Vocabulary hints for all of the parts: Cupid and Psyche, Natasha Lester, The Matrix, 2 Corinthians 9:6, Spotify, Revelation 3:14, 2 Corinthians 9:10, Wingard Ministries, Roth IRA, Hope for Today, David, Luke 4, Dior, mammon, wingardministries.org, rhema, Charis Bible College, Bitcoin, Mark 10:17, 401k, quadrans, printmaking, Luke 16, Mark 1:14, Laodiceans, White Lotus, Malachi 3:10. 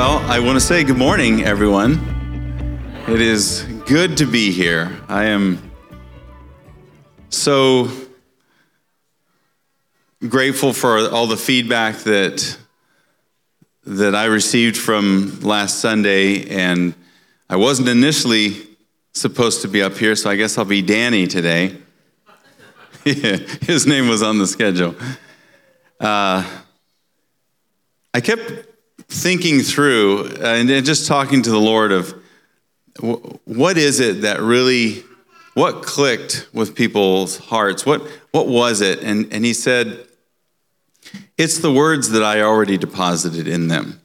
Well, I want to say good morning, everyone. It is good to be here. I am so grateful for all the feedback that I received from last Sunday, and I wasn't initially supposed to be up here, so I guess I'll be Danny today. His name was on the schedule. I kept thinking through and just talking to the Lord of what is it that really, what clicked with people's hearts? What was it? And he said, it's the words that I already deposited in them.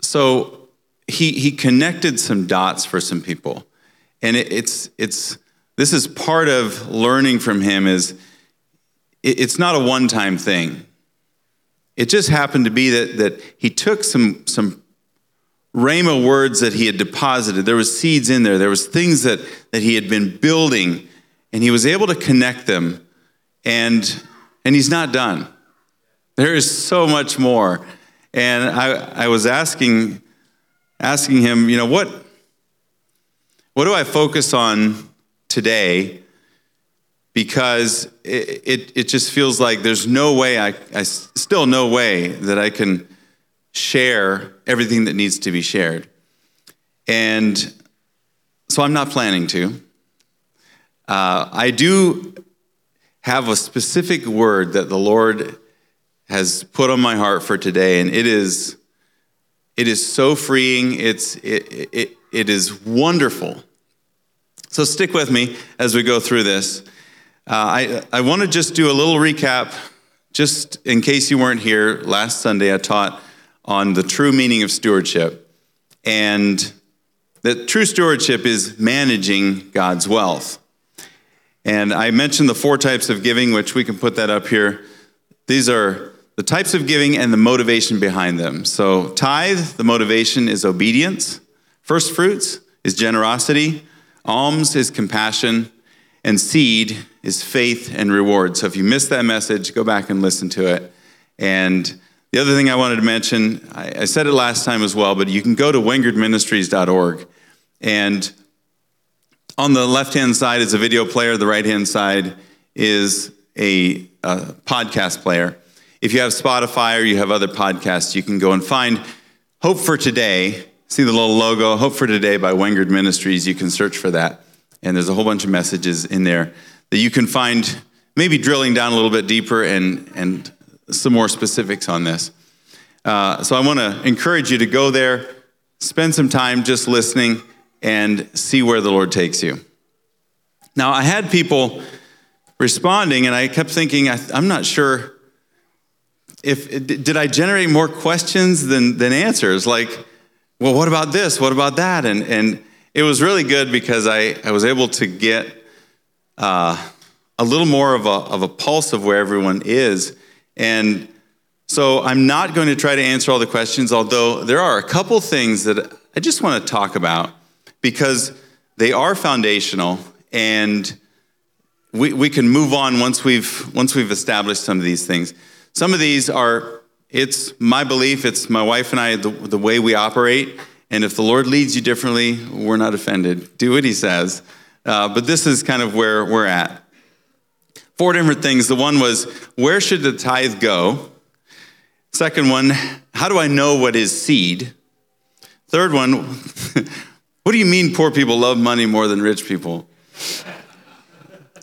So he connected some dots for some people. And it's this is part of learning from him is it's not a one-time thing. It just happened to be that he took some rhema words that he had deposited. There was seeds in there. There was things that he had been building, and he was able to connect them, and he's not done. There is so much more. And I was asking him, you know, what do I focus on today? Because it just feels like there's no way, no way that I can share everything that needs to be shared. And so I'm not planning to. I do have a specific word that the Lord has put on my heart for today, and it is so freeing. It is wonderful. So stick with me as we go through this. I want to just do a little recap, just in case you weren't here. Last Sunday I taught on the true meaning of stewardship. And that true stewardship is managing God's wealth. And I mentioned the four types of giving, which we can put that up here. These are the types of giving and the motivation behind them. So tithe, the motivation is obedience. First fruits is generosity. Alms is compassion. And seed is faith and reward. So if you missed that message, go back and listen to it. And the other thing I wanted to mention, I said it last time as well, but you can go to wingardministries.org. And on the left-hand side is a video player. The right-hand side is a podcast player. If you have Spotify or you have other podcasts, you can go and find Hope for Today. See the little logo, Hope for Today by Wingard Ministries. You can search for that. And there's a whole bunch of messages in there that you can find, maybe drilling down a little bit deeper and some more specifics on this. So I want to encourage you to go there, spend some time just listening, and see where the Lord takes you. Now, I had people responding, and I kept thinking, I'm not sure did I generate more questions than answers? Like, well, what about this? What about that? And it was really good because I was able to get a little more of a pulse of where everyone is. And so I'm not going to try to answer all the questions, although there are a couple things that I just want to talk about because they are foundational, and we can move on once we've established some of these things. Some of these are, it's my belief, it's my wife and I, the way we operate. And if the Lord leads you differently, we're not offended. Do what he says. But this is kind of where we're at. Four different things. The one was, where should the tithe go? Second one, how do I know what is seed? Third one, what do you mean poor people love money more than rich people?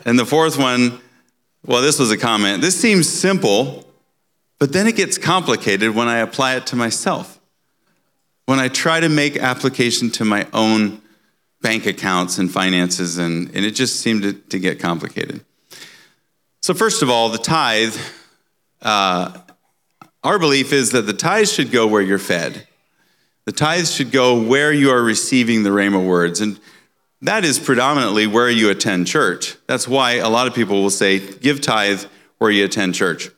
And the fourth one, well, this was a comment. This seems simple, but then it gets complicated when I apply it to myself. When I try to make application to my own bank accounts and finances, and it just seemed to get complicated. So first of all, the tithe, our belief is that the tithe should go where you're fed. The tithe should go where you are receiving the rhema words, and that is predominantly where you attend church. That's why a lot of people will say, give tithe where you attend church.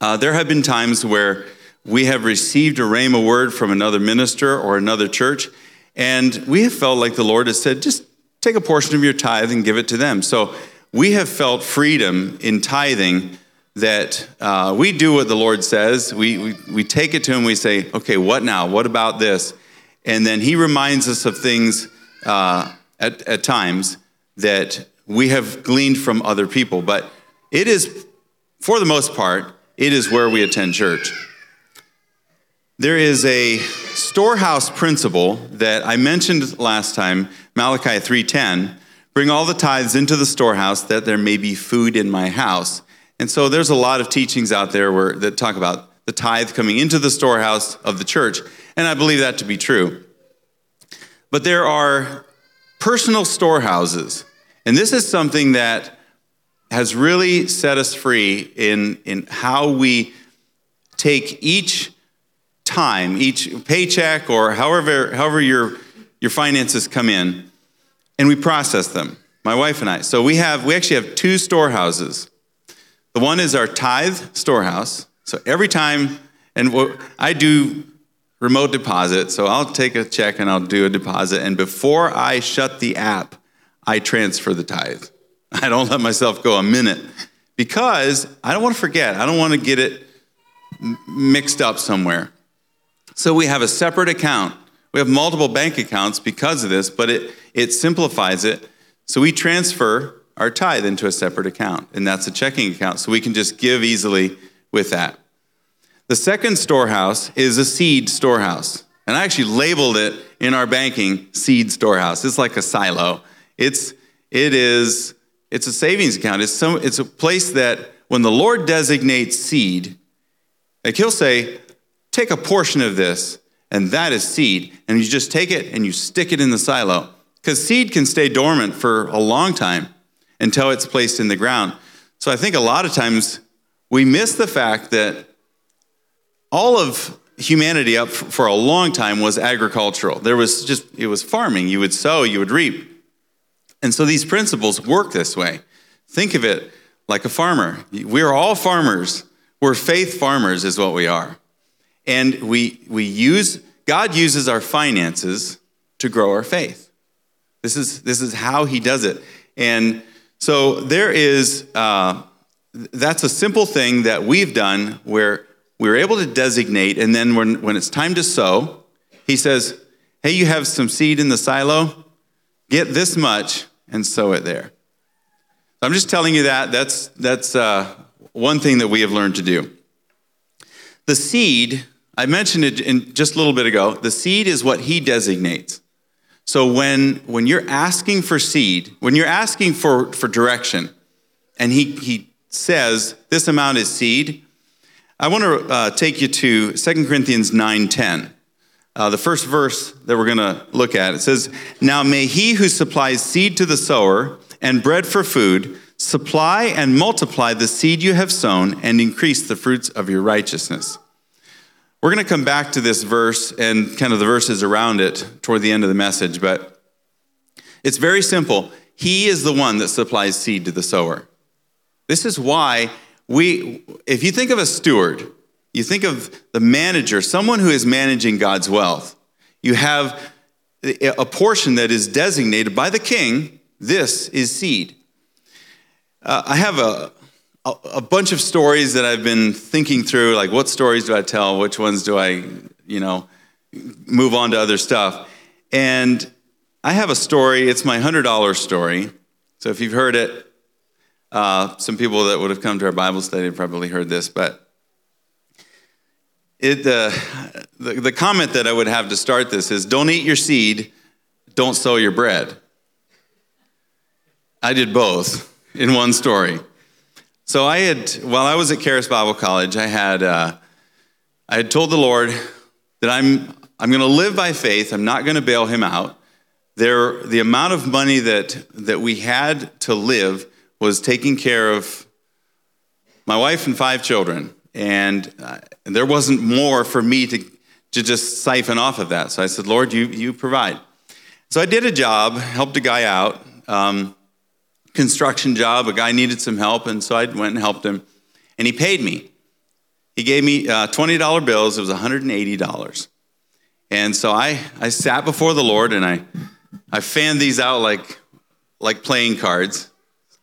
There have been times where we have received a rhema word from another minister or another church, and we have felt like the Lord has said, just take a portion of your tithe and give it to them. So we have felt freedom in tithing that we do what the Lord says. We take it to him. We say, okay, what now? What about this? And then he reminds us of things at times that we have gleaned from other people. But it is, for the most part, it is where we attend church. There is a storehouse principle that I mentioned last time, Malachi 3:10, bring all the tithes into the storehouse that there may be food in my house. And so there's a lot of teachings out there that talk about the tithe coming into the storehouse of the church, and I believe that to be true. But there are personal storehouses, and this is something that has really set us free in how we take each time, each paycheck, or however your finances come in, and we process them, my wife and I. So we actually have two storehouses. The one is our tithe storehouse. So every time, and I do remote deposit, so I'll take a check and I'll do a deposit, and before I shut the app, I transfer the tithe. I don't let myself go a minute because I don't want to forget. I don't want to get it mixed up somewhere. So we have a separate account. We have multiple bank accounts because of this, but it simplifies it. So we transfer our tithe into a separate account, and that's a checking account, so we can just give easily with that. The second storehouse is a seed storehouse, and I actually labeled it in our banking seed storehouse. It's like a silo. It's a savings account. It's a place that when the Lord designates seed, like he'll say, take a portion of this, and that is seed, and you just take it and you stick it in the silo, because seed can stay dormant for a long time until it's placed in the ground. So I think a lot of times we miss the fact that all of humanity up for a long time was agricultural. It was farming. You would sow, you would reap. And so these principles work this way. Think of it like a farmer. We are all farmers. We're faith farmers is what we are. And God uses our finances to grow our faith. This is how he does it. And so that's a simple thing that we've done where we're able to designate, and then when it's time to sow, he says, hey, you have some seed in the silo, get this much and sow it there. So I'm just telling you that's one thing that we have learned to do. The seed, I mentioned it in just a little bit ago, the seed is what he designates. So when you're asking for seed, when you're asking for direction, and he says, this amount is seed, I want to take you to 2 Corinthians 9:10, the first verse that we're going to look at. It says, now may he who supplies seed to the sower and bread for food supply and multiply the seed you have sown and increase the fruits of your righteousness. We're going to come back to this verse and kind of the verses around it toward the end of the message, but it's very simple. He is the one that supplies seed to the sower. This is why if you think of a steward, you think of the manager, someone who is managing God's wealth. You have a portion that is designated by the king. This is seed. I have a bunch of stories that I've been thinking through, like what stories do I tell? Which ones do I, move on to other stuff? And I have a story. It's my $100 story. So if you've heard it, some people that would have come to our Bible study have probably heard this. But the comment that I would have to start this is, don't eat your seed, don't sow your bread. I did both in one story. So while I was at Charis Bible College, I had told the Lord that I'm going to live by faith. I'm not going to bail him out. The amount of money that we had to live was taking care of my wife and 5 children, and there wasn't more for me to just siphon off of that. So I said, Lord, you provide. So I did a job, helped a guy out. Construction job, a guy needed some help, and so I went and helped him, and he paid me. He gave me $20 bills. It was $180. And so I sat before the Lord, and I fanned these out like playing cards,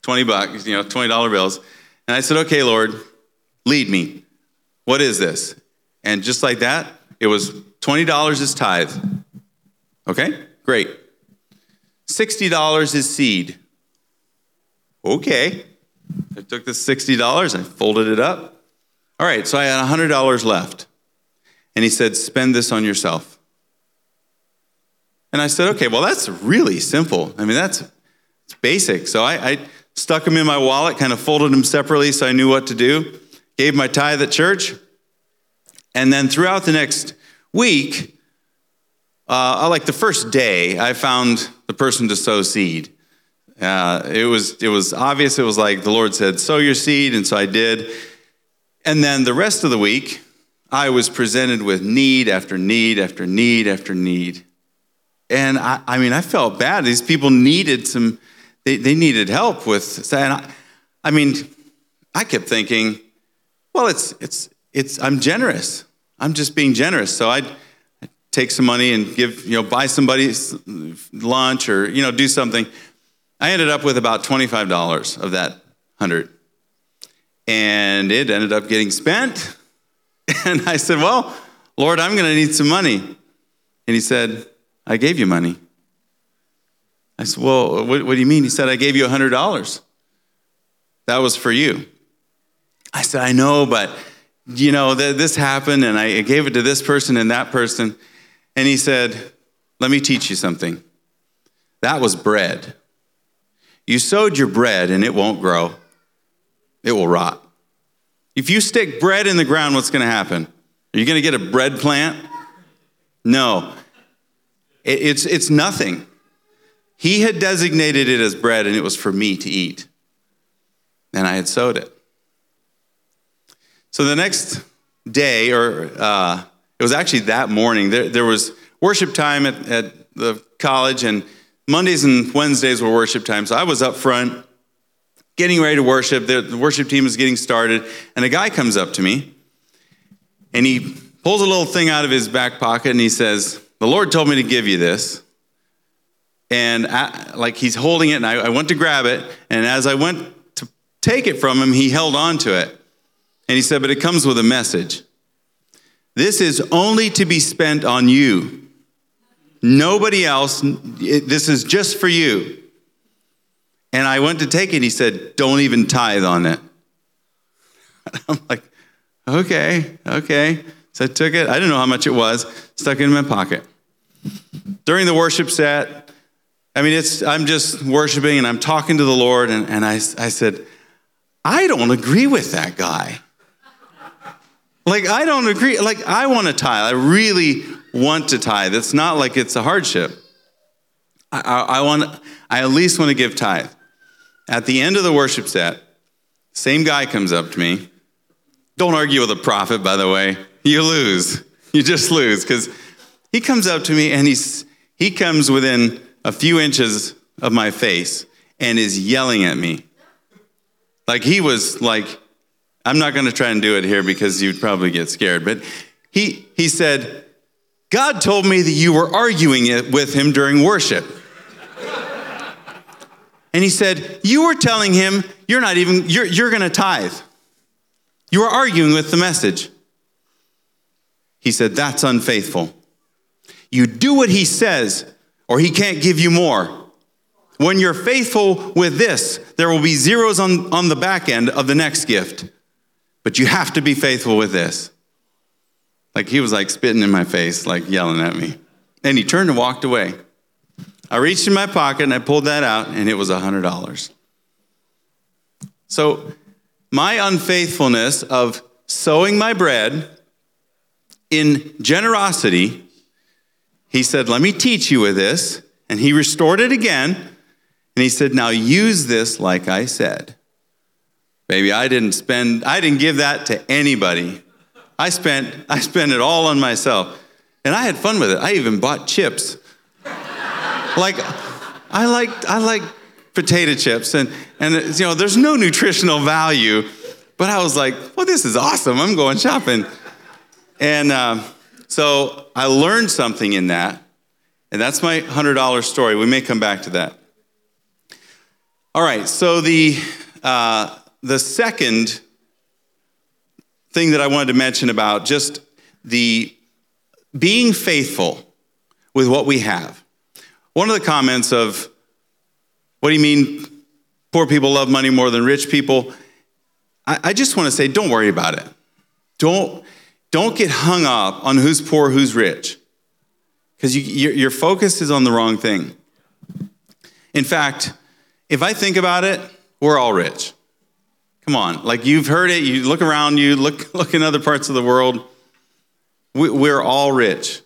$20, $20 bills. And I said, okay, Lord, lead me. What is this? And just like that, it was $20 is tithe. Okay, great. $60 is seed. Okay. I took this $60, I folded it up. All right, so I had $100 left. And he said, spend this on yourself. And I said, okay, well, that's really simple. I mean, it's basic. So I stuck them in my wallet, kind of folded them separately so I knew what to do, gave my tithe at church. And then throughout the next week, like the first day, I found the person to sow seed. It was obvious. It was like the Lord said, sow your seed, and so I did. And then the rest of the week, I was presented with need after need after need after need. And I felt bad. These people needed they needed help with, and I kept thinking, well, I'm generous. I'm just being generous. So I'd take some money and give, buy somebody lunch or, do something. I ended up with about $25 of that $100. And it ended up getting spent. And I said, well, Lord, I'm going to need some money. And he said, I gave you money. I said, well, what do you mean? He said, I gave you $100. That was for you. I said, I know, but this happened and I gave it to this person and that person. And he said, let me teach you something. That was bread. You sowed your bread and it won't grow. It will rot. If you stick bread in the ground, what's going to happen? Are you going to get a bread plant? No. It's nothing. He had designated it as bread and it was for me to eat. And I had sowed it. So the next day, or it was actually that morning, there was worship time at the college, and Mondays and Wednesdays were worship time, so I was up front getting ready to worship. The worship team was getting started, and a guy comes up to me, and he pulls a little thing out of his back pocket, and he says, the Lord told me to give you this. And he's holding it, and I went to grab it, and as I went to take it from him, he held on to it. And he said, but it comes with a message. This is only to be spent on you. Nobody else, this is just for you. And I went to take it. He said, don't even tithe on it. I'm like, okay. So I took it. I didn't know how much it was. Stuck it in my pocket. During the worship set, I'm just worshiping and I'm talking to the Lord. And I said, I don't agree with that guy. I don't agree. I want to tithe. I really want to tithe. It's not like it's a hardship. I at least want to give tithe. At the end of the worship set, same guy comes up to me. Don't argue with a prophet, by the way. You lose. You just lose, because he comes up to me and he comes within a few inches of my face and is yelling at me. He was I'm not going to try and do it here because you'd probably get scared. But he said, God told me that you were arguing it with him during worship. And he said, you were telling him you're going to tithe. You were arguing with the message. He said, that's unfaithful. You do what he says or he can't give you more. When you're faithful with this, there will be zeros on the back end of the next gift. But you have to be faithful with this. He was spitting in my face, yelling at me. And he turned and walked away. I reached in my pocket and I pulled that out, and it was $100. So my unfaithfulness of sowing my bread in generosity, he said, let me teach you with this. And he restored it again. And he said, now use this like I said. Baby, I didn't give that to anybody. I spent it all on myself. And I had fun with it. I even bought chips. I like potato chips and there's no nutritional value, but I was well, this is awesome. I'm going shopping. And so I learned something in that. And that's my $100 story. We may come back to that. All right, so the second thing that I wanted to mention about just the being faithful with what we have. One of the comments of, what do you mean poor people love money more than rich people? I just want to say, don't worry about it. Don't get hung up on who's poor, who's rich, because your focus is on the wrong thing. In fact, if I think about it, we're all rich. Come on, like you've heard it. You look around you, look in other parts of the world. We're all rich.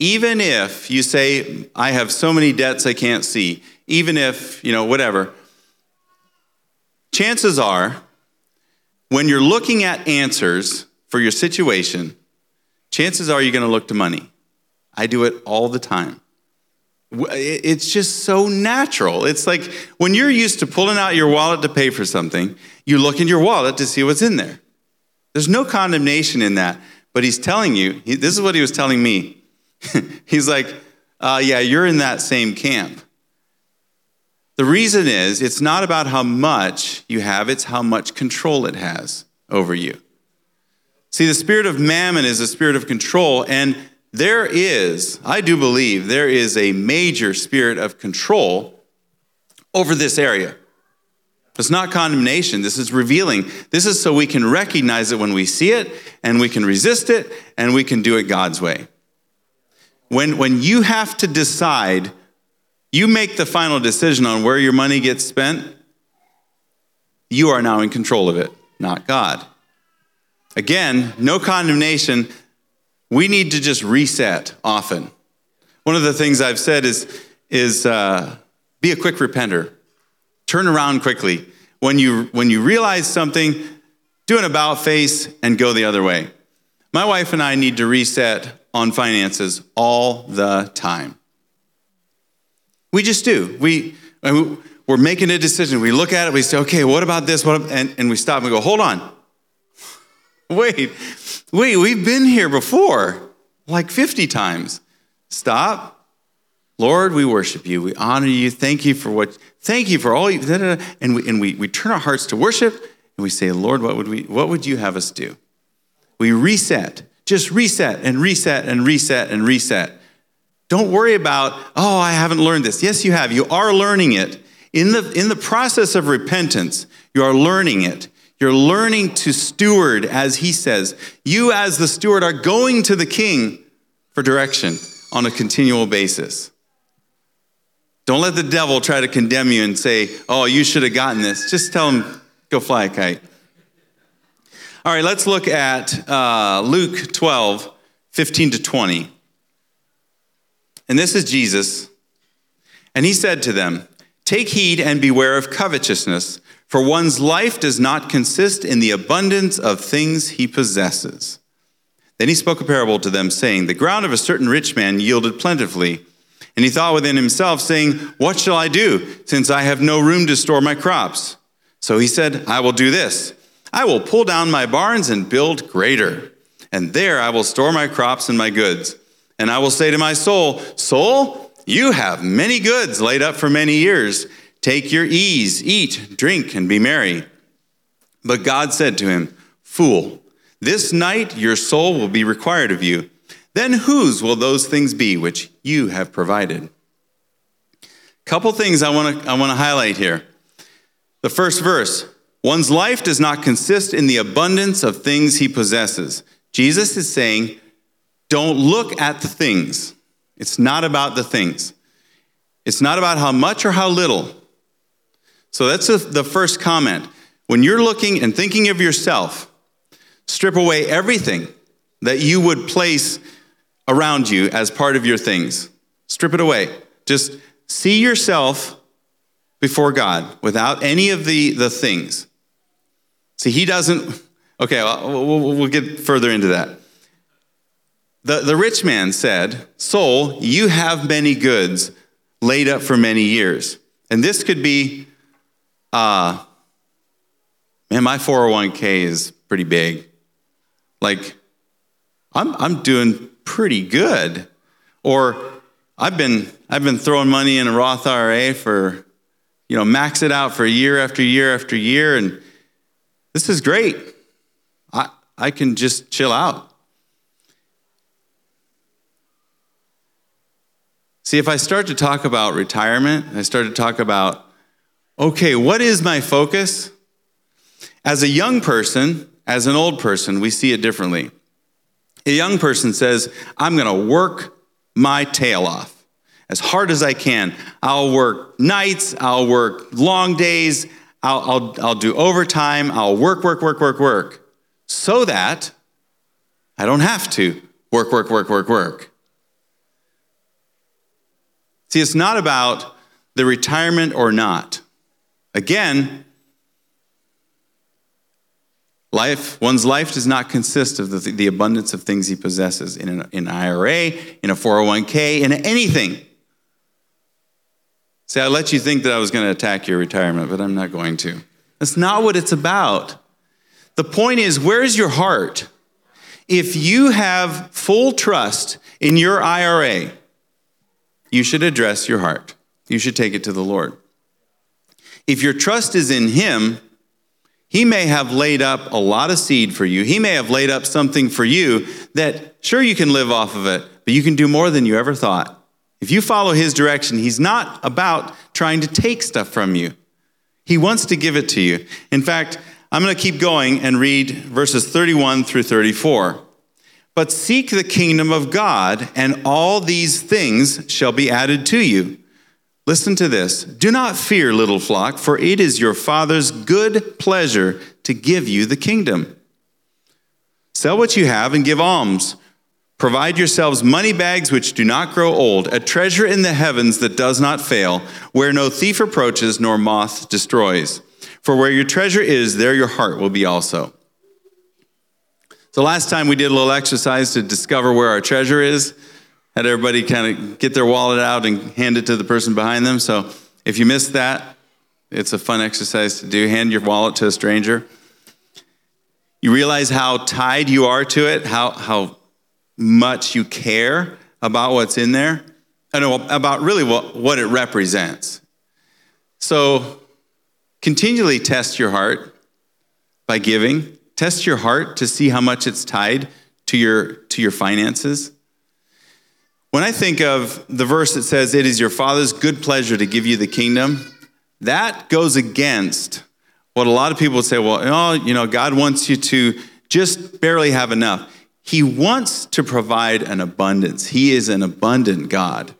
Even if you say, I have so many debts I can't see, even if, whatever, chances are when you're looking at answers for your situation, chances are you're going to look to money. I do it all the time. It's just so natural. It's like when you're used to pulling out your wallet to pay for something, you look in your wallet to see what's in there. There's no condemnation in that, but he's telling you, this is what he was telling me. He's like, yeah, you're in that same camp. The reason is it's not about how much you have, it's how much control it has over you. See, the spirit of mammon is a spirit of control, and I do believe there is a major spirit of control over this area. It's not condemnation. This is revealing. This is so we can recognize it when we see it, and we can resist it, and we can do it God's way. When you have to decide, you make the final decision on where your money gets spent, you are now in control of it, not God. Again, no condemnation. We need to just reset often. One of the things I've said is be a quick repenter. Turn around quickly. When you realize something, do an about face and go the other way. My wife and I need to reset on finances all the time. We just do. We're making a decision. We look at it. We say, okay, what about this? And we stop and we go, hold on. Wait, we've been here before, like 50 times. Stop. Lord, we worship you. We honor you. Thank you for all you, da, da, da. And we turn our hearts to worship and we say, Lord, what would you have us do? We reset, just reset and reset and reset and reset. Don't worry about, I haven't learned this. Yes, you have. You are learning it. In the process of repentance, you are learning it. You're learning to steward, as he says. You, as the steward, are going to the king for direction on a continual basis. Don't let the devil try to condemn you and say, you should have gotten this. Just tell him, go fly a kite. All right, let's look at Luke 12:15-20. And this is Jesus. And he said to them, "Take heed and beware of covetousness, for one's life does not consist in the abundance of things he possesses." Then he spoke a parable to them, saying, "The ground of a certain rich man yielded plentifully. And he thought within himself, saying, 'What shall I do, since I have no room to store my crops?' So he said, 'I will do this. I will pull down my barns and build greater. And there I will store my crops and my goods. And I will say to my soul, Soul, you have many goods laid up for many years. Take your ease, eat, drink, and be merry.' But God said to him, 'Fool, this night your soul will be required of you. Then whose will those things be which you have provided?'" Couple things I want to highlight here. The first verse, one's life does not consist in the abundance of things he possesses. Jesus is saying, don't look at the things. It's not about the things. It's not about how much or how little. So that's the first comment. When you're looking and thinking of yourself, strip away everything that you would place around you as part of your things. Strip it away. Just see yourself before God without any of the things. See, he doesn't... Okay, we'll get further into that. The rich man said, "Soul, you have many goods laid up for many years." And this could be... my 401k is pretty big. Like, I'm doing pretty good. Or I've been throwing money in a Roth IRA for, max it out for year after year after year, and this is great. I I can just chill out. See, if I start to talk about retirement, I start to talk about, okay, what is my focus? As a young person, as an old person, we see it differently. A young person says, I'm going to work my tail off as hard as I can. I'll work nights. I'll work long days. I'll do overtime. I'll work, so that I don't have to work. See, it's not about the retirement or not. Again, one's life does not consist of the abundance of things he possesses in an IRA, in a 401k, in anything. See, I let you think that I was going to attack your retirement, but I'm not going to. That's not what it's about. The point is, where's your heart? If you have full trust in your IRA, you should address your heart. You should take it to the Lord. If your trust is in Him, He may have laid up a lot of seed for you. He may have laid up something for you that, sure, you can live off of it, but you can do more than you ever thought. If you follow His direction, He's not about trying to take stuff from you. He wants to give it to you. In fact, I'm going to keep going and read verses 31 through 34. But seek the kingdom of God, and all these things shall be added to you. Listen to this. Do not fear, little flock, for it is your Father's good pleasure to give you the kingdom. Sell what you have and give alms. Provide yourselves money bags which do not grow old, a treasure in the heavens that does not fail, where no thief approaches nor moth destroys. For where your treasure is, there your heart will be also. So last time we did a little exercise to discover where our treasure is. Had everybody kind of get their wallet out and hand it to the person behind them. So if you missed that, it's a fun exercise to do. Hand your wallet to a stranger. You realize how tied you are to it, how much you care about what's in there, and about really what it represents. So continually test your heart by giving. Test your heart to see how much it's tied to your finances. When I think of the verse that says, it is your Father's good pleasure to give you the kingdom, that goes against what a lot of people say, God wants you to just barely have enough. He wants to provide an abundance. He is an abundant God.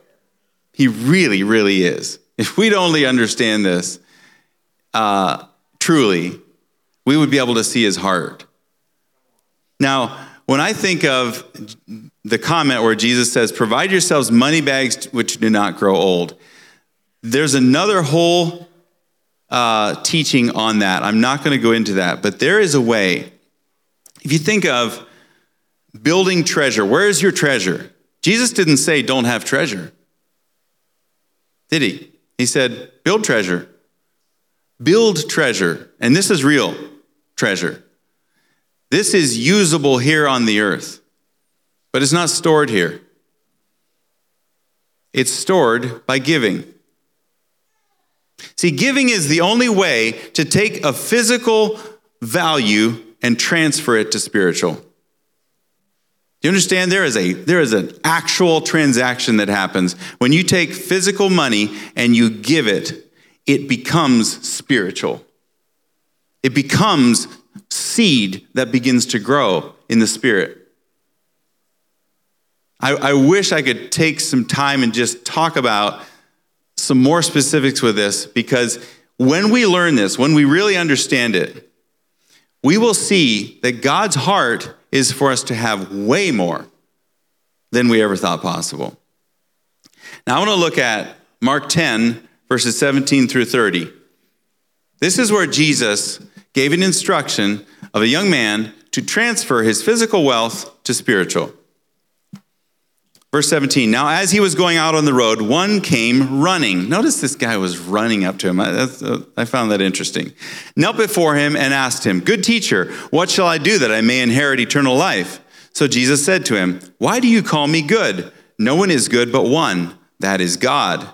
He really, really is. If we'd only understand this truly, we would be able to see His heart. Now, when I think of the comment where Jesus says, provide yourselves money bags which do not grow old, there's another whole teaching on that. I'm not going to go into that, but there is a way. If you think of building treasure, where is your treasure? Jesus didn't say don't have treasure, did he? He said, build treasure. Build treasure. And this is real treasure. This is usable here on the earth, but it's not stored here. It's stored by giving. See, giving is the only way to take a physical value and transfer it to spiritual. Do you understand? There is an actual transaction that happens. When you take physical money and you give it, it becomes spiritual. It becomes seed that begins to grow in the Spirit. I wish I could take some time and just talk about some more specifics with this, because when we learn this, when we really understand it, we will see that God's heart is for us to have way more than we ever thought possible. Now I want to look at Mark 10, verses 17 through 30. This is where Jesus gave an instruction of a young man to transfer his physical wealth to spiritual. Verse 17, now as he was going out on the road, one came running. Notice this guy was running up to him. I found that interesting. Knelt before him and asked him, good teacher, what shall I do that I may inherit eternal life? So Jesus said to him, why do you call me good? No one is good but one, that is God.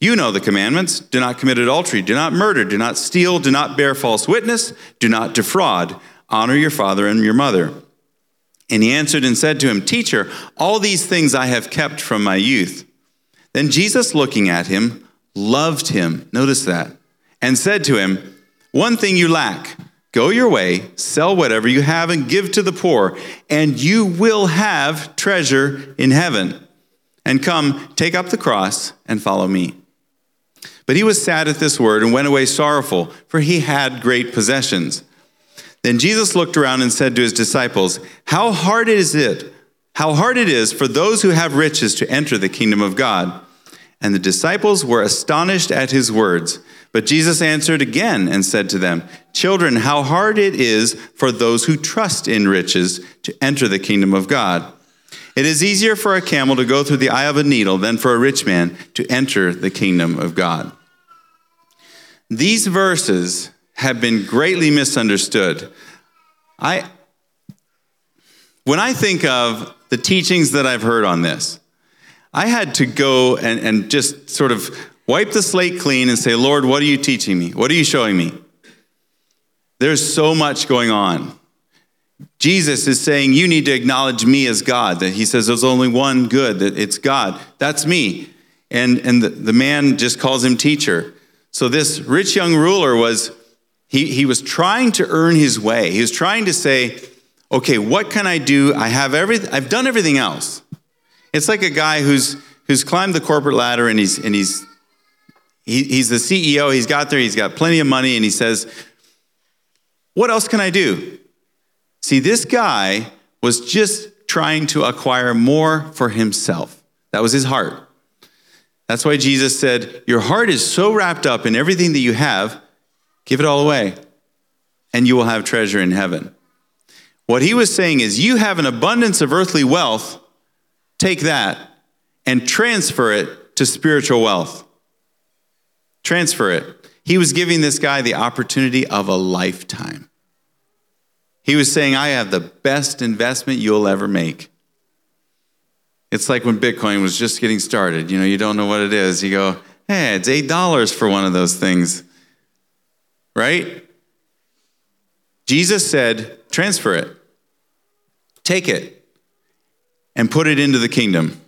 You know the commandments. Do not commit adultery. Do not murder. Do not steal. Do not bear false witness. Do not defraud. honor your father and your mother. And he answered and said to him, Teacher, all these things I have kept from my youth. Then Jesus, looking at him, loved him. Notice that. And said to him, One thing you lack. Go your way, sell whatever you have and give to the poor, and you will have treasure in heaven. And come, take up the cross and follow me. But he was sad at this word and went away sorrowful, for he had great possessions. Then Jesus looked around and said to his disciples, How hard it is for those who have riches to enter the kingdom of God. And the disciples were astonished at his words. But Jesus answered again and said to them, Children, how hard it is for those who trust in riches to enter the kingdom of God. It is easier for a camel to go through the eye of a needle than for a rich man to enter the kingdom of God. These verses have been greatly misunderstood. When I think of the teachings that I've heard on this, I had to go and just sort of wipe the slate clean and say, Lord, what are you teaching me? What are you showing me? There's so much going on. Jesus is saying, you need to acknowledge me as God. That he says there's only one good, that it's God. That's me. And the man just calls him teacher. So this rich young ruler was, he was trying to earn his way. He was trying to say, okay, what can I do? I've done everything else. It's like a guy who's climbed the corporate ladder and he's the CEO. He's got there. He's got plenty of money. And he says, what else can I do? See, this guy was just trying to acquire more for himself. That was his heart. That's why Jesus said, your heart is so wrapped up in everything that you have, give it all away, and you will have treasure in heaven. What he was saying is, you have an abundance of earthly wealth. Take that and transfer it to spiritual wealth. Transfer it. He was giving this guy the opportunity of a lifetime. He was saying, I have the best investment you'll ever make. It's like when Bitcoin was just getting started. You know, you don't know what it is. You go, hey, it's $8 for one of those things. Right? Jesus said, transfer it. Take it. And put it into the kingdom.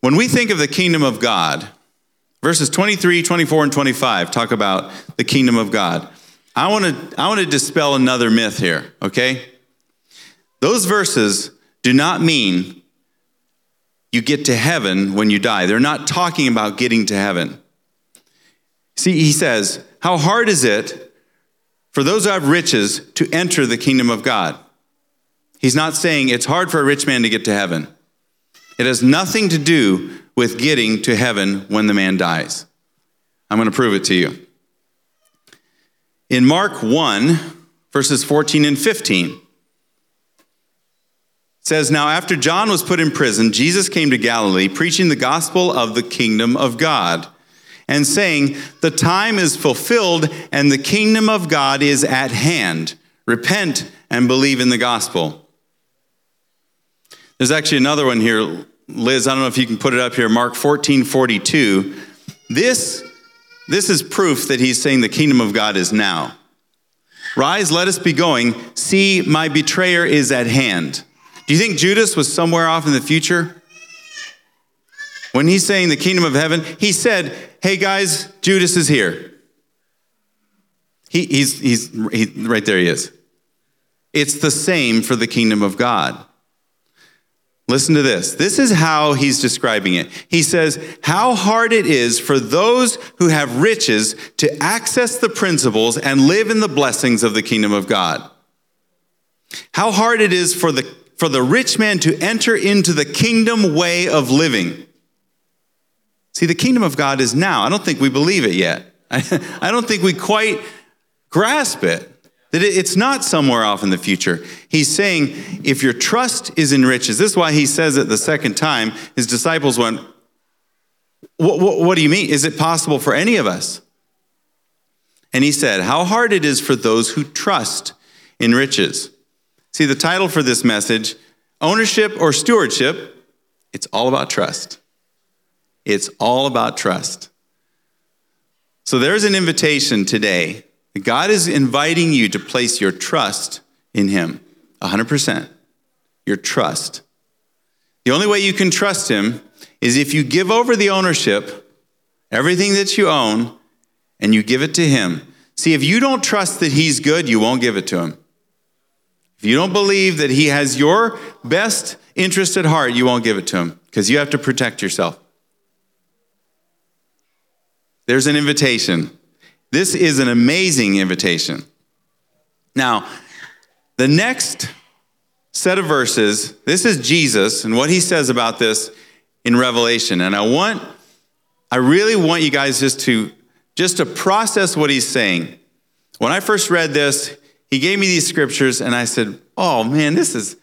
When we think of the kingdom of God, verses 23, 24, and 25 talk about the kingdom of God. I want to dispel another myth here, okay? Those verses do not mean you get to heaven when you die. They're not talking about getting to heaven. See, he says, how hard is it for those who have riches to enter the kingdom of God? He's not saying it's hard for a rich man to get to heaven. It has nothing to do with getting to heaven when the man dies. I'm going to prove it to you. In Mark 1, verses 14 and 15, it says, Now after John was put in prison, Jesus came to Galilee, preaching the gospel of the kingdom of God, and saying, The time is fulfilled, and the kingdom of God is at hand. Repent and believe in the gospel. There's actually another one here, Liz. I don't know if you can put it up here. Mark 14:42. This is proof that he's saying the kingdom of God is now. Rise, let us be going. See, my betrayer is at hand. Do you think Judas was somewhere off in the future? When he's saying the kingdom of heaven, he said, hey guys, Judas is here. He's right there, he is. It's the same for the kingdom of God. Listen to this. This is how he's describing it. He says, how hard it is for those who have riches to access the principles and live in the blessings of the kingdom of God. How hard it is for the rich man to enter into the kingdom way of living. See, the kingdom of God is now. I don't think we believe it yet. I don't think we quite grasp it. That it's not somewhere off in the future. He's saying, if your trust is in riches, this is why he says it the second time. His disciples went, what do you mean? Is it possible for any of us? And he said, how hard it is for those who trust in riches. See, the title for this message, Ownership or Stewardship, it's all about trust. It's all about trust. So there's an invitation today God is inviting you to place your trust in him, 100%. Your trust. The only way you can trust him is if you give over the ownership, everything that you own, and you give it to him. See, if you don't trust that he's good, you won't give it to him. If you don't believe that he has your best interest at heart, you won't give it to him because you have to protect yourself. There's an invitation. This is an amazing invitation. Now, the next set of verses, this is Jesus and what he says about this in Revelation. And I really want you guys just to process what he's saying. When I first read this, he gave me these scriptures and I said, oh man, this is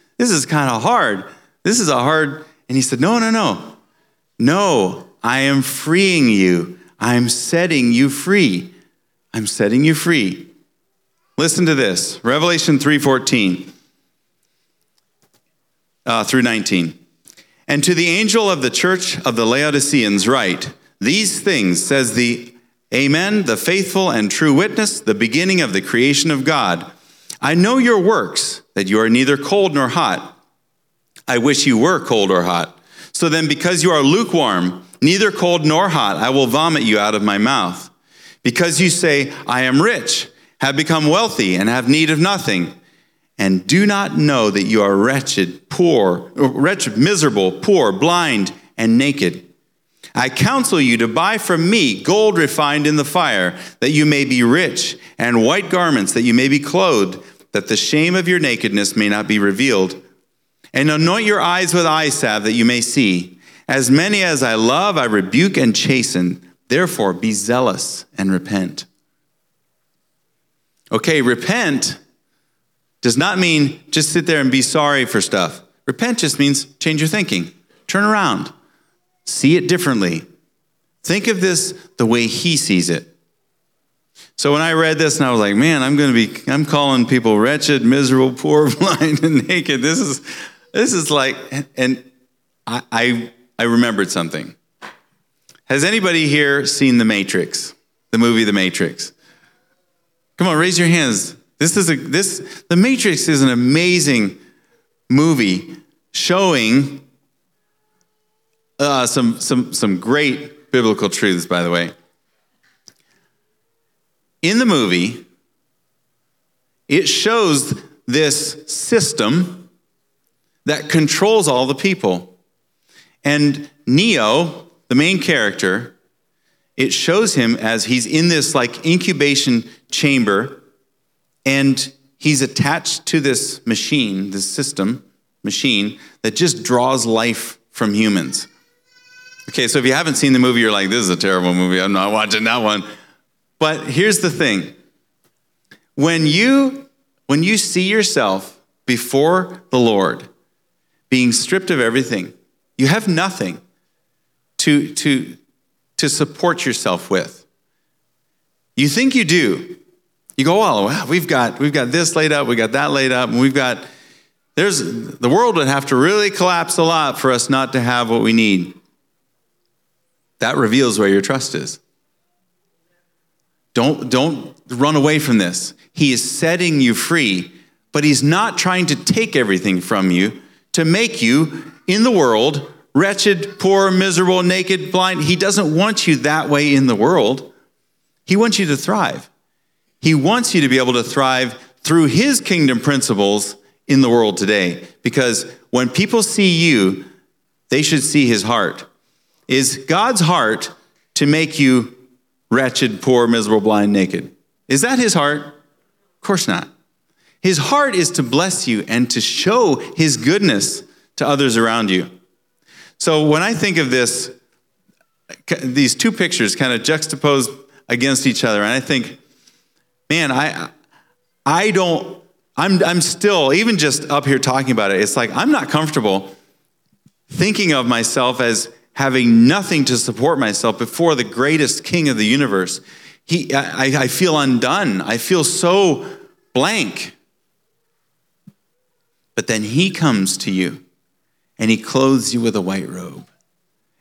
kind of hard. This is a hard, and he said, no. No, I am freeing you. I'm setting you free. I'm setting you free. Listen to this, Revelation 3:14 through 19. And to the angel of the church of the Laodiceans write, these things says the Amen, the faithful and true witness, the beginning of the creation of God. I know your works, that you are neither cold nor hot. I wish you were cold or hot. So then, because you are lukewarm, neither cold nor hot, I will vomit you out of my mouth. Because you say, I am rich, have become wealthy, and have need of nothing, and do not know that you are wretched, miserable, poor, blind, and naked. I counsel you to buy from me gold refined in the fire, that you may be rich, and white garments, that you may be clothed, that the shame of your nakedness may not be revealed. And anoint your eyes with eye salve, that you may see. As many as I love, I rebuke and chasten. Therefore, be zealous and repent. Okay, repent does not mean just sit there and be sorry for stuff. Repent just means change your thinking, turn around, see it differently. Think of this the way he sees it. So when I read this and I was like, man, I'm calling people wretched, miserable, poor, blind, and naked. This is like, and I remembered something. Has anybody here seen The Matrix? The movie The Matrix? Come on, raise your hands. The Matrix is an amazing movie showing some great biblical truths, by the way. In the movie, it shows this system that controls all the people. And Neo, the main character, it shows him as he's in this like incubation chamber, and he's attached to this machine, this system machine that just draws life from humans. Okay, so if you haven't seen the movie, you're like, this is a terrible movie. I'm not watching that one. But here's the thing. When you see yourself before the Lord being stripped of everything, you have nothing to support yourself with. You think you do. You go, oh, wow, we've got this laid up, we got that laid up, and the world would have to really collapse a lot for us not to have what we need. That reveals where your trust is. Don't run away from this. He is setting you free, but he's not trying to take everything from you to make you, in the world, wretched, poor, miserable, naked, blind. He doesn't want you that way in the world. He wants you to thrive. He wants you to be able to thrive through his kingdom principles in the world today. Because when people see you, they should see his heart. Is God's heart to make you wretched, poor, miserable, blind, naked? Is that his heart? Of course not. His heart is to bless you and to show his goodness to others around you. So when I think of this, these two pictures kind of juxtaposed against each other, and I think, man, I'm still, even just up here talking about it, it's like I'm not comfortable thinking of myself as having nothing to support myself before the greatest king of the universe. I feel undone. I feel so blank. But then he comes to you and he clothes you with a white robe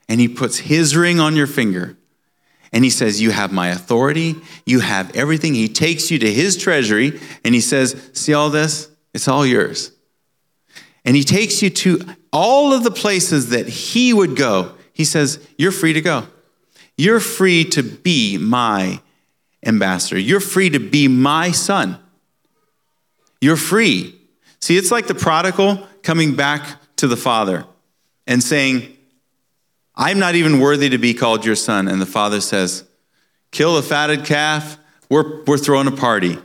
and he puts his ring on your finger and he says, you have my authority, you have everything. He takes you to his treasury and he says, see all this? It's all yours. And he takes you to all of the places that he would go. He says, you're free to go. You're free to be my ambassador. You're free to be my son. You're free. See, it's like the prodigal coming back to the father and saying, I'm not even worthy to be called your son. And the father says, kill a fatted calf. We're throwing a party.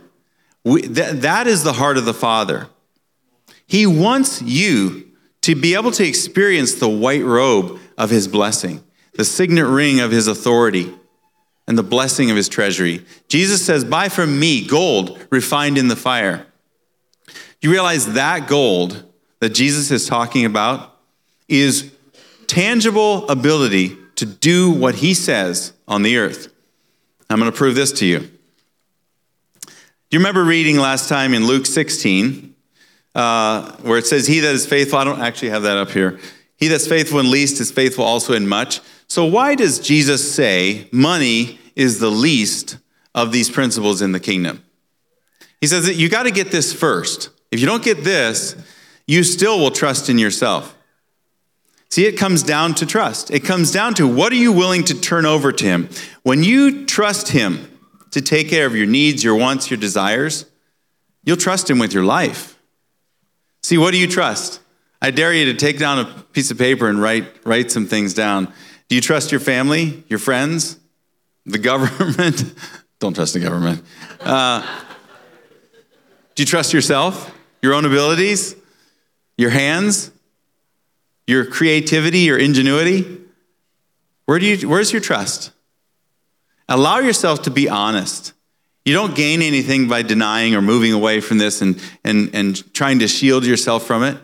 That is the heart of the father. He wants you to be able to experience the white robe of his blessing, the signet ring of his authority, and the blessing of his treasury. Jesus says, buy from me gold refined in the fire. You realize that gold that Jesus is talking about is tangible ability to do what he says on the earth. I'm going to prove this to you. Do you remember reading last time in Luke 16, where it says, he that is faithful, I don't actually have that up here. He that's faithful in least is faithful also in much. So why does Jesus say money is the least of these principles in the kingdom? He says that you got to get this first. If you don't get this, you still will trust in yourself. See, it comes down to trust. It comes down to what are you willing to turn over to him? When you trust him to take care of your needs, your wants, your desires, you'll trust him with your life. See, what do you trust? I dare you to take down a piece of paper and write some things down. Do you trust your family, your friends, the government? Don't trust the government. Do you trust yourself, your own abilities, your hands, your creativity, your ingenuity? Where's your trust? Allow yourself to be honest. You don't gain anything by denying or moving away from this and trying to shield yourself from it.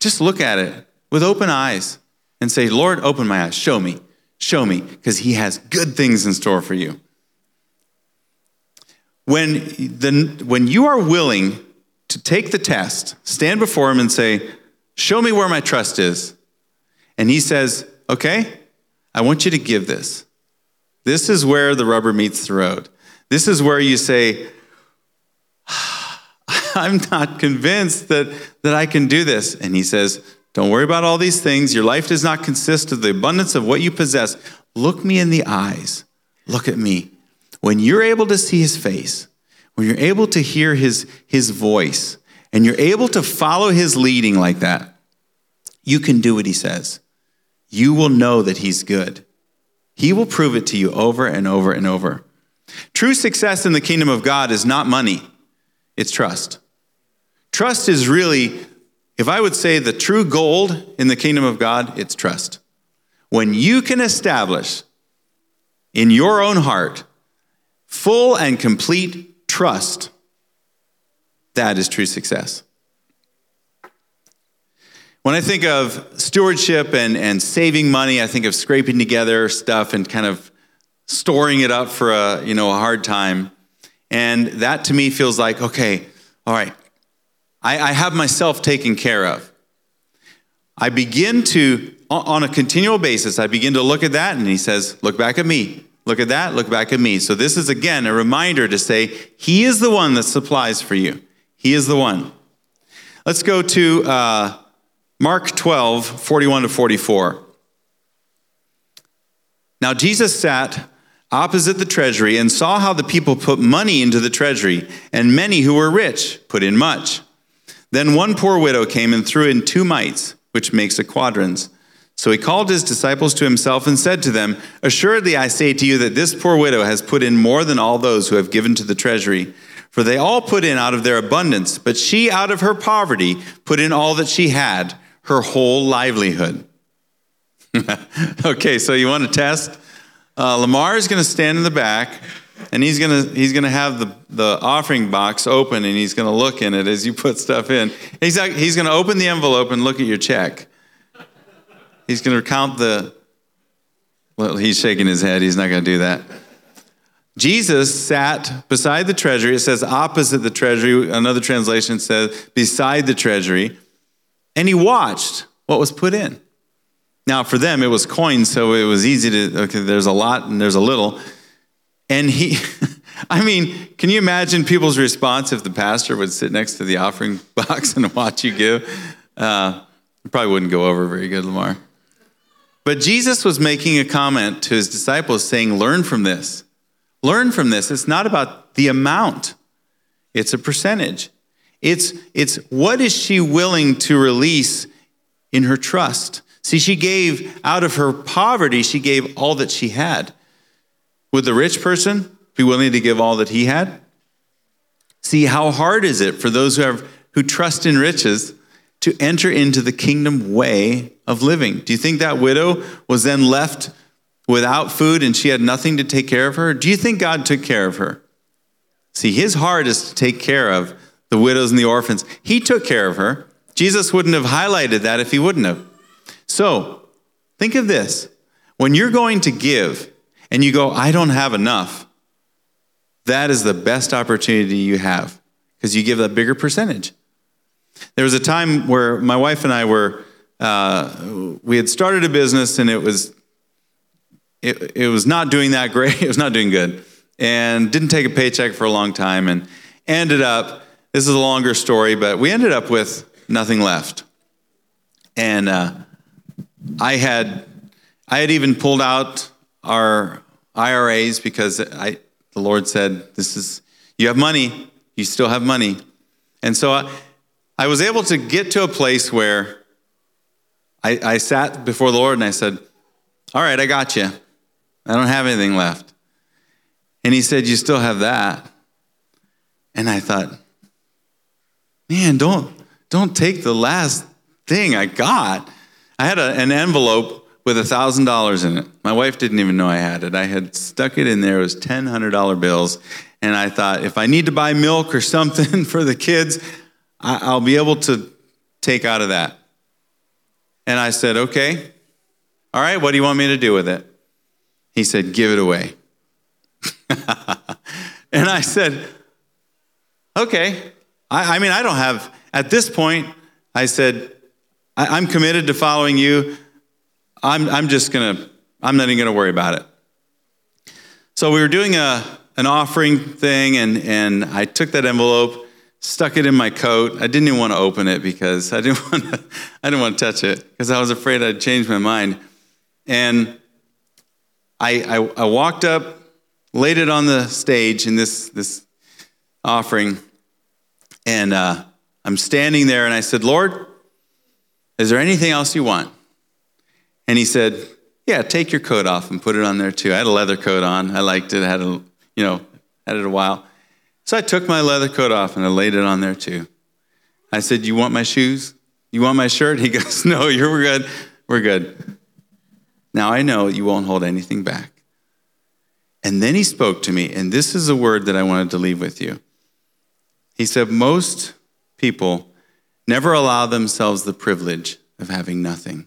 Just look at it with open eyes and say, Lord, open my eyes. Show me, because he has good things in store for you. When you are willing to take the test, stand before him and say, show me where my trust is. And he says, okay, I want you to give this. This is where the rubber meets the road. This is where you say, I'm not convinced that I can do this. And he says, don't worry about all these things. Your life does not consist of the abundance of what you possess. Look me in the eyes. Look at me. When you're able to see his face, when you're able to hear his voice, and you're able to follow his leading like that, you can do what he says. You will know that he's good. He will prove it to you over and over and over. True success in the kingdom of God is not money. It's trust. Trust is really, if I would say the true gold in the kingdom of God, it's trust. When you can establish in your own heart full and complete trust, that is true success. When I think of stewardship and saving money, I think of scraping together stuff and kind of storing it up for a hard time. And that to me feels like, okay, all right, I have myself taken care of. I begin to, on a continual basis, I begin to look at that and he says, look back at me. Look at that, look back at me. So this is, again, a reminder to say, he is the one that supplies for you. He is the one. Let's go to Mark 12:41-44. Now Jesus sat opposite the treasury and saw how the people put money into the treasury, and many who were rich put in much. Then one poor widow came and threw in 2 mites, which makes a quadrans. So he called his disciples to himself and said to them, assuredly I say to you that this poor widow has put in more than all those who have given to the treasury, for they all put in out of their abundance, but she out of her poverty put in all that she had, her whole livelihood. Okay, so you want to test? Lamar is going to stand in the back, and he's going to have the offering box open, and he's going to look in it as you put stuff in. He's going to open the envelope and look at your check. He's going to count well, he's shaking his head. He's not going to do that. Jesus sat beside the treasury. It says opposite the treasury. Another translation says beside the treasury. And he watched what was put in. Now, for them, it was coins, so it was easy to, okay, there's a lot and there's a little. And he, I mean, can you imagine people's response if the pastor would sit next to the offering box and watch you give? It probably wouldn't go over very good, Lamar. But Jesus was making a comment to his disciples saying, learn from this. Learn from this. It's not about the amount. It's a percentage. It's what is she willing to release in her trust? See, she gave out of her poverty, she gave all that she had. Would the rich person be willing to give all that he had? See, how hard is it for those who trust in riches to enter into the kingdom way of living? Do you think that widow was then left without food and she had nothing to take care of her? Do you think God took care of her? See, his heart is to take care of the widows and the orphans. He took care of her. Jesus wouldn't have highlighted that if he wouldn't have. So think of this. When you're going to give and you go, I don't have enough, that is the best opportunity you have because you give a bigger percentage. There was a time where my wife and I were, we had started a business and it was not doing that great. It was not doing good and didn't take a paycheck for a long time and ended up, this is a longer story, but we ended up with nothing left. And I had even pulled out our IRAs because the Lord said, you have money, you still have money. And so I was able to get to a place where I sat before the Lord and I said, all right, I got you. I don't have anything left. And he said, you still have that. And I thought, man, don't take the last thing I got. I had an envelope with $1,000 in it. My wife didn't even know I had it. I had stuck it in there. It was $10 bills. And I thought, if I need to buy milk or something for the kids, I'll be able to take out of that. And I said, okay, all right, what do you want me to do with it? He said, give it away. And I said, okay. I mean, I don't have, at this point, I said, I'm committed to following you. I'm not even going to worry about it. So we were doing an offering thing and I took that envelope, stuck it in my coat. I didn't even want to open it because I didn't want to touch it because I was afraid I'd change my mind. And I walked up, laid it on the stage in this offering, and I'm standing there and I said, Lord, is there anything else you want? And he said, yeah, take your coat off and put it on there too. I had a leather coat on. I liked it. I had it a while. So I took my leather coat off and I laid it on there too. I said, you want my shoes? You want my shirt? He goes, no, we're good. We're good. Now I know you won't hold anything back. And then he spoke to me, and this is a word that I wanted to leave with you. He said, most people never allow themselves the privilege of having nothing.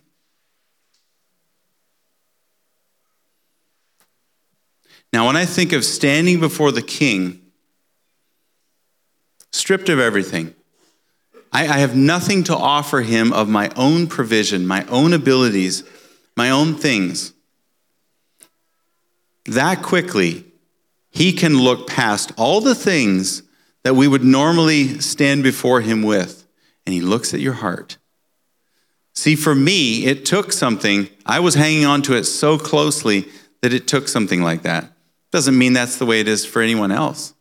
Now, when I think of standing before the king, stripped of everything. I have nothing to offer him of my own provision, my own abilities, my own things. That quickly, he can look past all the things that we would normally stand before him with, and he looks at your heart. See, for me, it took something. I was hanging on to it so closely that it took something like that. Doesn't mean that's the way it is for anyone else.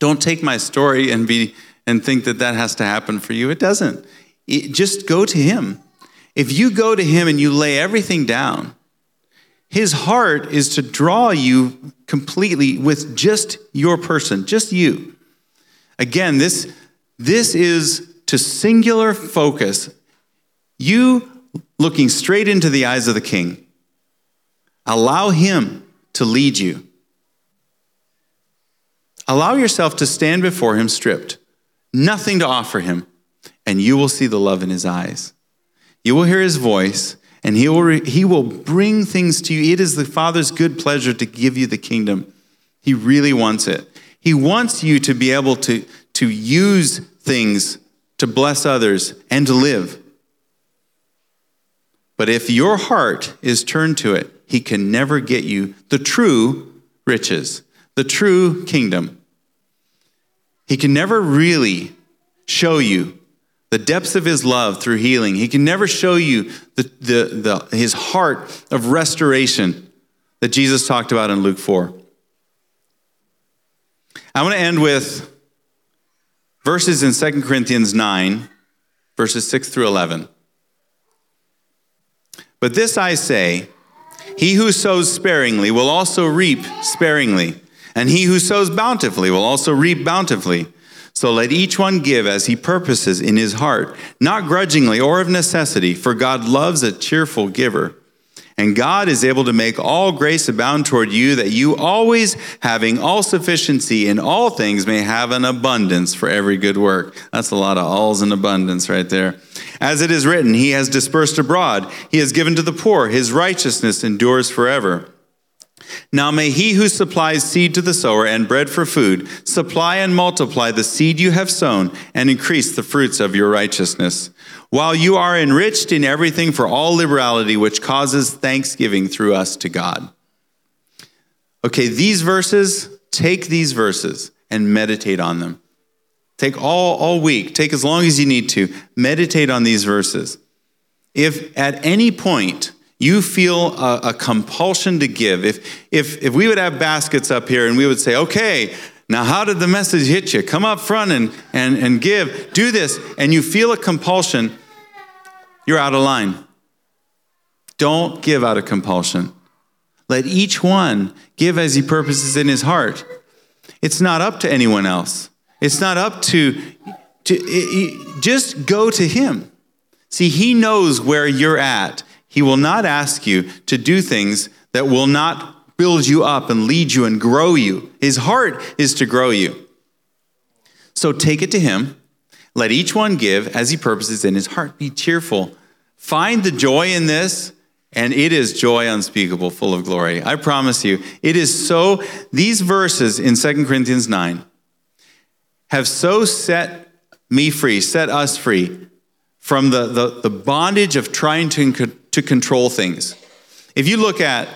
Don't take my story and think that has to happen for you. It doesn't. Just go to him. If you go to him and you lay everything down, his heart is to draw you completely with just your person, just you. Again, this is to singular focus. You looking straight into the eyes of the king. Allow him to lead you. Allow yourself to stand before him stripped, nothing to offer him, and you will see the love in his eyes. You will hear his voice, and he will bring things to you. It is the Father's good pleasure to give you the kingdom. He really wants it. He wants you to be able to use things to bless others and to live. But if your heart is turned to it, he can never get you the true riches, the true kingdom. He can never really show you the depths of his love through healing. He can never show you his heart of restoration that Jesus talked about in Luke 4. I want to end with verses in 2 Corinthians 9, verses 6 through 11. But this I say, he who sows sparingly will also reap sparingly, and he who sows bountifully will also reap bountifully. So let each one give as he purposes in his heart, not grudgingly or of necessity, for God loves a cheerful giver. And God is able to make all grace abound toward you, that you always, having all sufficiency in all things, may have an abundance for every good work. That's a lot of alls in abundance right there. As it is written, he has dispersed abroad. He has given to the poor. His righteousness endures forever. Now may he who supplies seed to the sower and bread for food, supply and multiply the seed you have sown and increase the fruits of your righteousness, while you are enriched in everything for all liberality, which causes thanksgiving through us to God. Okay, these verses, take these verses and meditate on them. Take all week, take as long as you need to, meditate on these verses. If at any point you feel a compulsion to give. If we would have baskets up here and we would say, okay, now how did the message hit you? Come up front and give. Do this. And you feel a compulsion, you're out of line. Don't give out of compulsion. Let each one give as he purposes in his heart. It's not up to anyone else. It's not up to just go to him. See, he knows where you're at. He will not ask you to do things that will not build you up and lead you and grow you. His heart is to grow you. So take it to him. Let each one give as he purposes in his heart. Be cheerful. Find the joy in this, and it is joy unspeakable, full of glory. I promise you, it is so. These verses in 2 Corinthians 9 have so set me free, set us free from the bondage of trying to control things. If you look at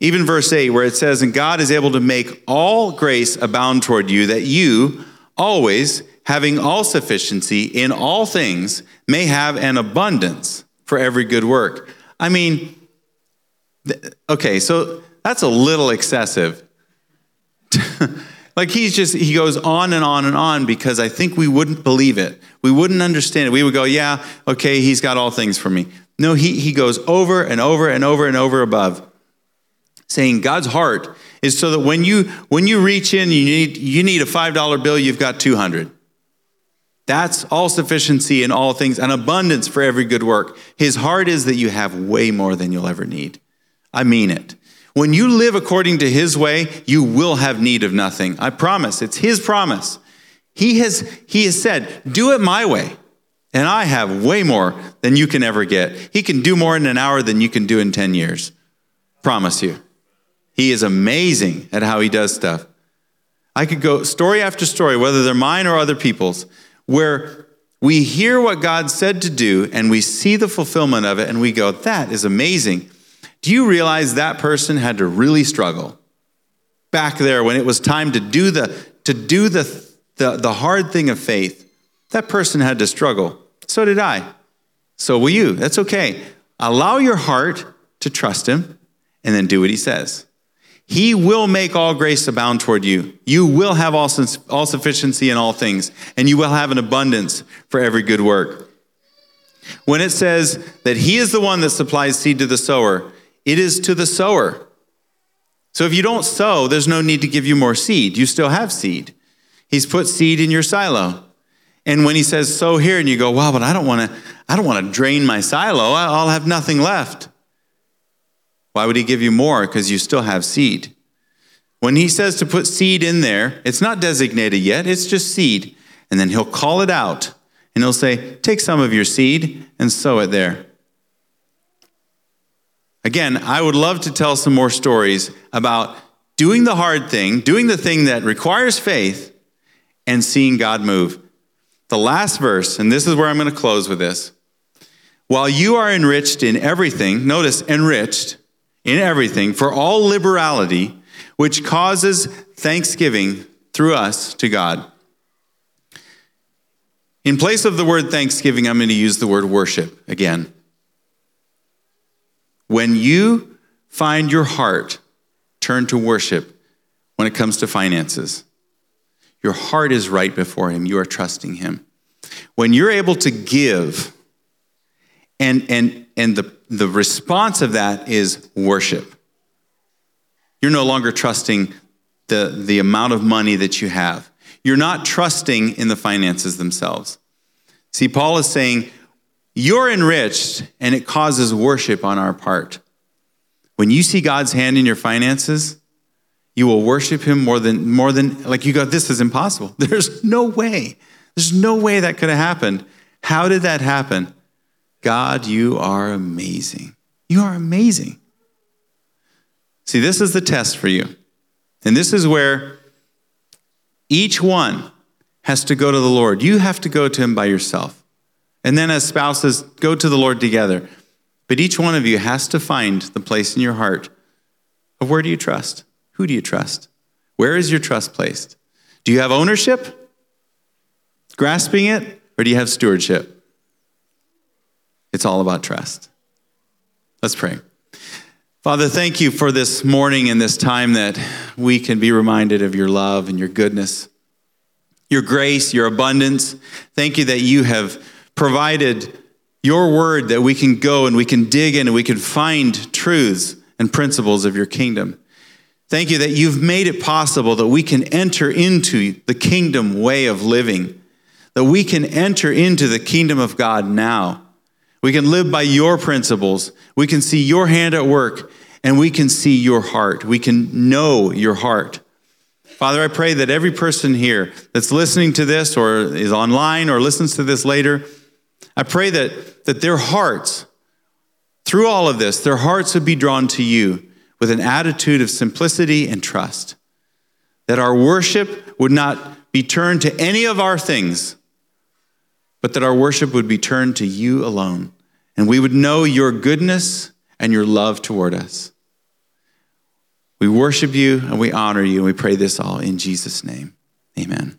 even verse 8 where it says, and God is able to make all grace abound toward you, that you always, having all sufficiency in all things, may have an abundance for every good work. I mean, okay, so that's a little excessive. Like he goes on and on and on, because I think we wouldn't believe it. We wouldn't understand it. We would go, yeah, okay, he's got all things for me. No, he goes over and over and over and over above, saying God's heart is so that when you reach in, you need a $5 bill, you've got 200. That's all sufficiency in all things, an abundance for every good work. His heart is that you have way more than you'll ever need. I mean it. When you live according to his way, you will have need of nothing. I promise. It's his promise. He has said, do it my way, and I have way more than you can ever get. He can do more in an hour than you can do in 10 years. Promise you. He is amazing at how he does stuff. I could go story after story, whether they're mine or other people's, where we hear what God said to do, and we see the fulfillment of it, and we go, that is amazing. Do you realize that person had to really struggle back there when it was time to do the hard thing of faith? That person had to struggle. So did I. So will you. That's okay. Allow your heart to trust him and then do what he says. He will make all grace abound toward you. You will have all sufficiency in all things, and you will have an abundance for every good work. When it says that he is the one that supplies seed to the sower, it is to the sower. So if you don't sow, there's no need to give you more seed. You still have seed. He's put seed in your silo. And when he says, sow here, and you go, wow, but I don't want to drain my silo. I'll have nothing left. Why would he give you more? Because you still have seed. When he says to put seed in there, it's not designated yet. It's just seed. And then he'll call it out. And he'll say, take some of your seed and sow it there. Again, I would love to tell some more stories about doing the hard thing, doing the thing that requires faith, and seeing God move. The last verse, and this is where I'm going to close with this. While you are enriched in everything, notice enriched in everything for all liberality, which causes thanksgiving through us to God. In place of the word thanksgiving, I'm going to use the word worship again. When you find your heart turned to worship when it comes to finances, your heart is right before him. You are trusting him. When you're able to give, and the response of that is worship. You're no longer trusting the amount of money that you have. You're not trusting in the finances themselves. See, Paul is saying, you're enriched, and it causes worship on our part. When you see God's hand in your finances, you will worship him more than like you go, this is impossible. There's no way. There's no way that could have happened. How did that happen? God, you are amazing. You are amazing. See, this is the test for you. And this is where each one has to go to the Lord. You have to go to him by yourself. And then as spouses, go to the Lord together. But each one of you has to find the place in your heart of where do you trust? Who do you trust? Where is your trust placed? Do you have ownership? Grasping it? Or do you have stewardship? It's all about trust. Let's pray. Father, thank you for this morning and this time that we can be reminded of your love and your goodness, your grace, your abundance. Thank you that you have provided your word that we can go and we can dig in and we can find truths and principles of your kingdom. Thank you that you've made it possible that we can enter into the kingdom way of living, that we can enter into the kingdom of God now. We can live by your principles. We can see your hand at work and we can see your heart. We can know your heart. Father, I pray that every person here that's listening to this or is online or listens to this later, I pray that their hearts, through all of this, their hearts would be drawn to you with an attitude of simplicity and trust. That our worship would not be turned to any of our things, but that our worship would be turned to you alone. And we would know your goodness and your love toward us. We worship you and we honor you. And we pray this all in Jesus' name. Amen.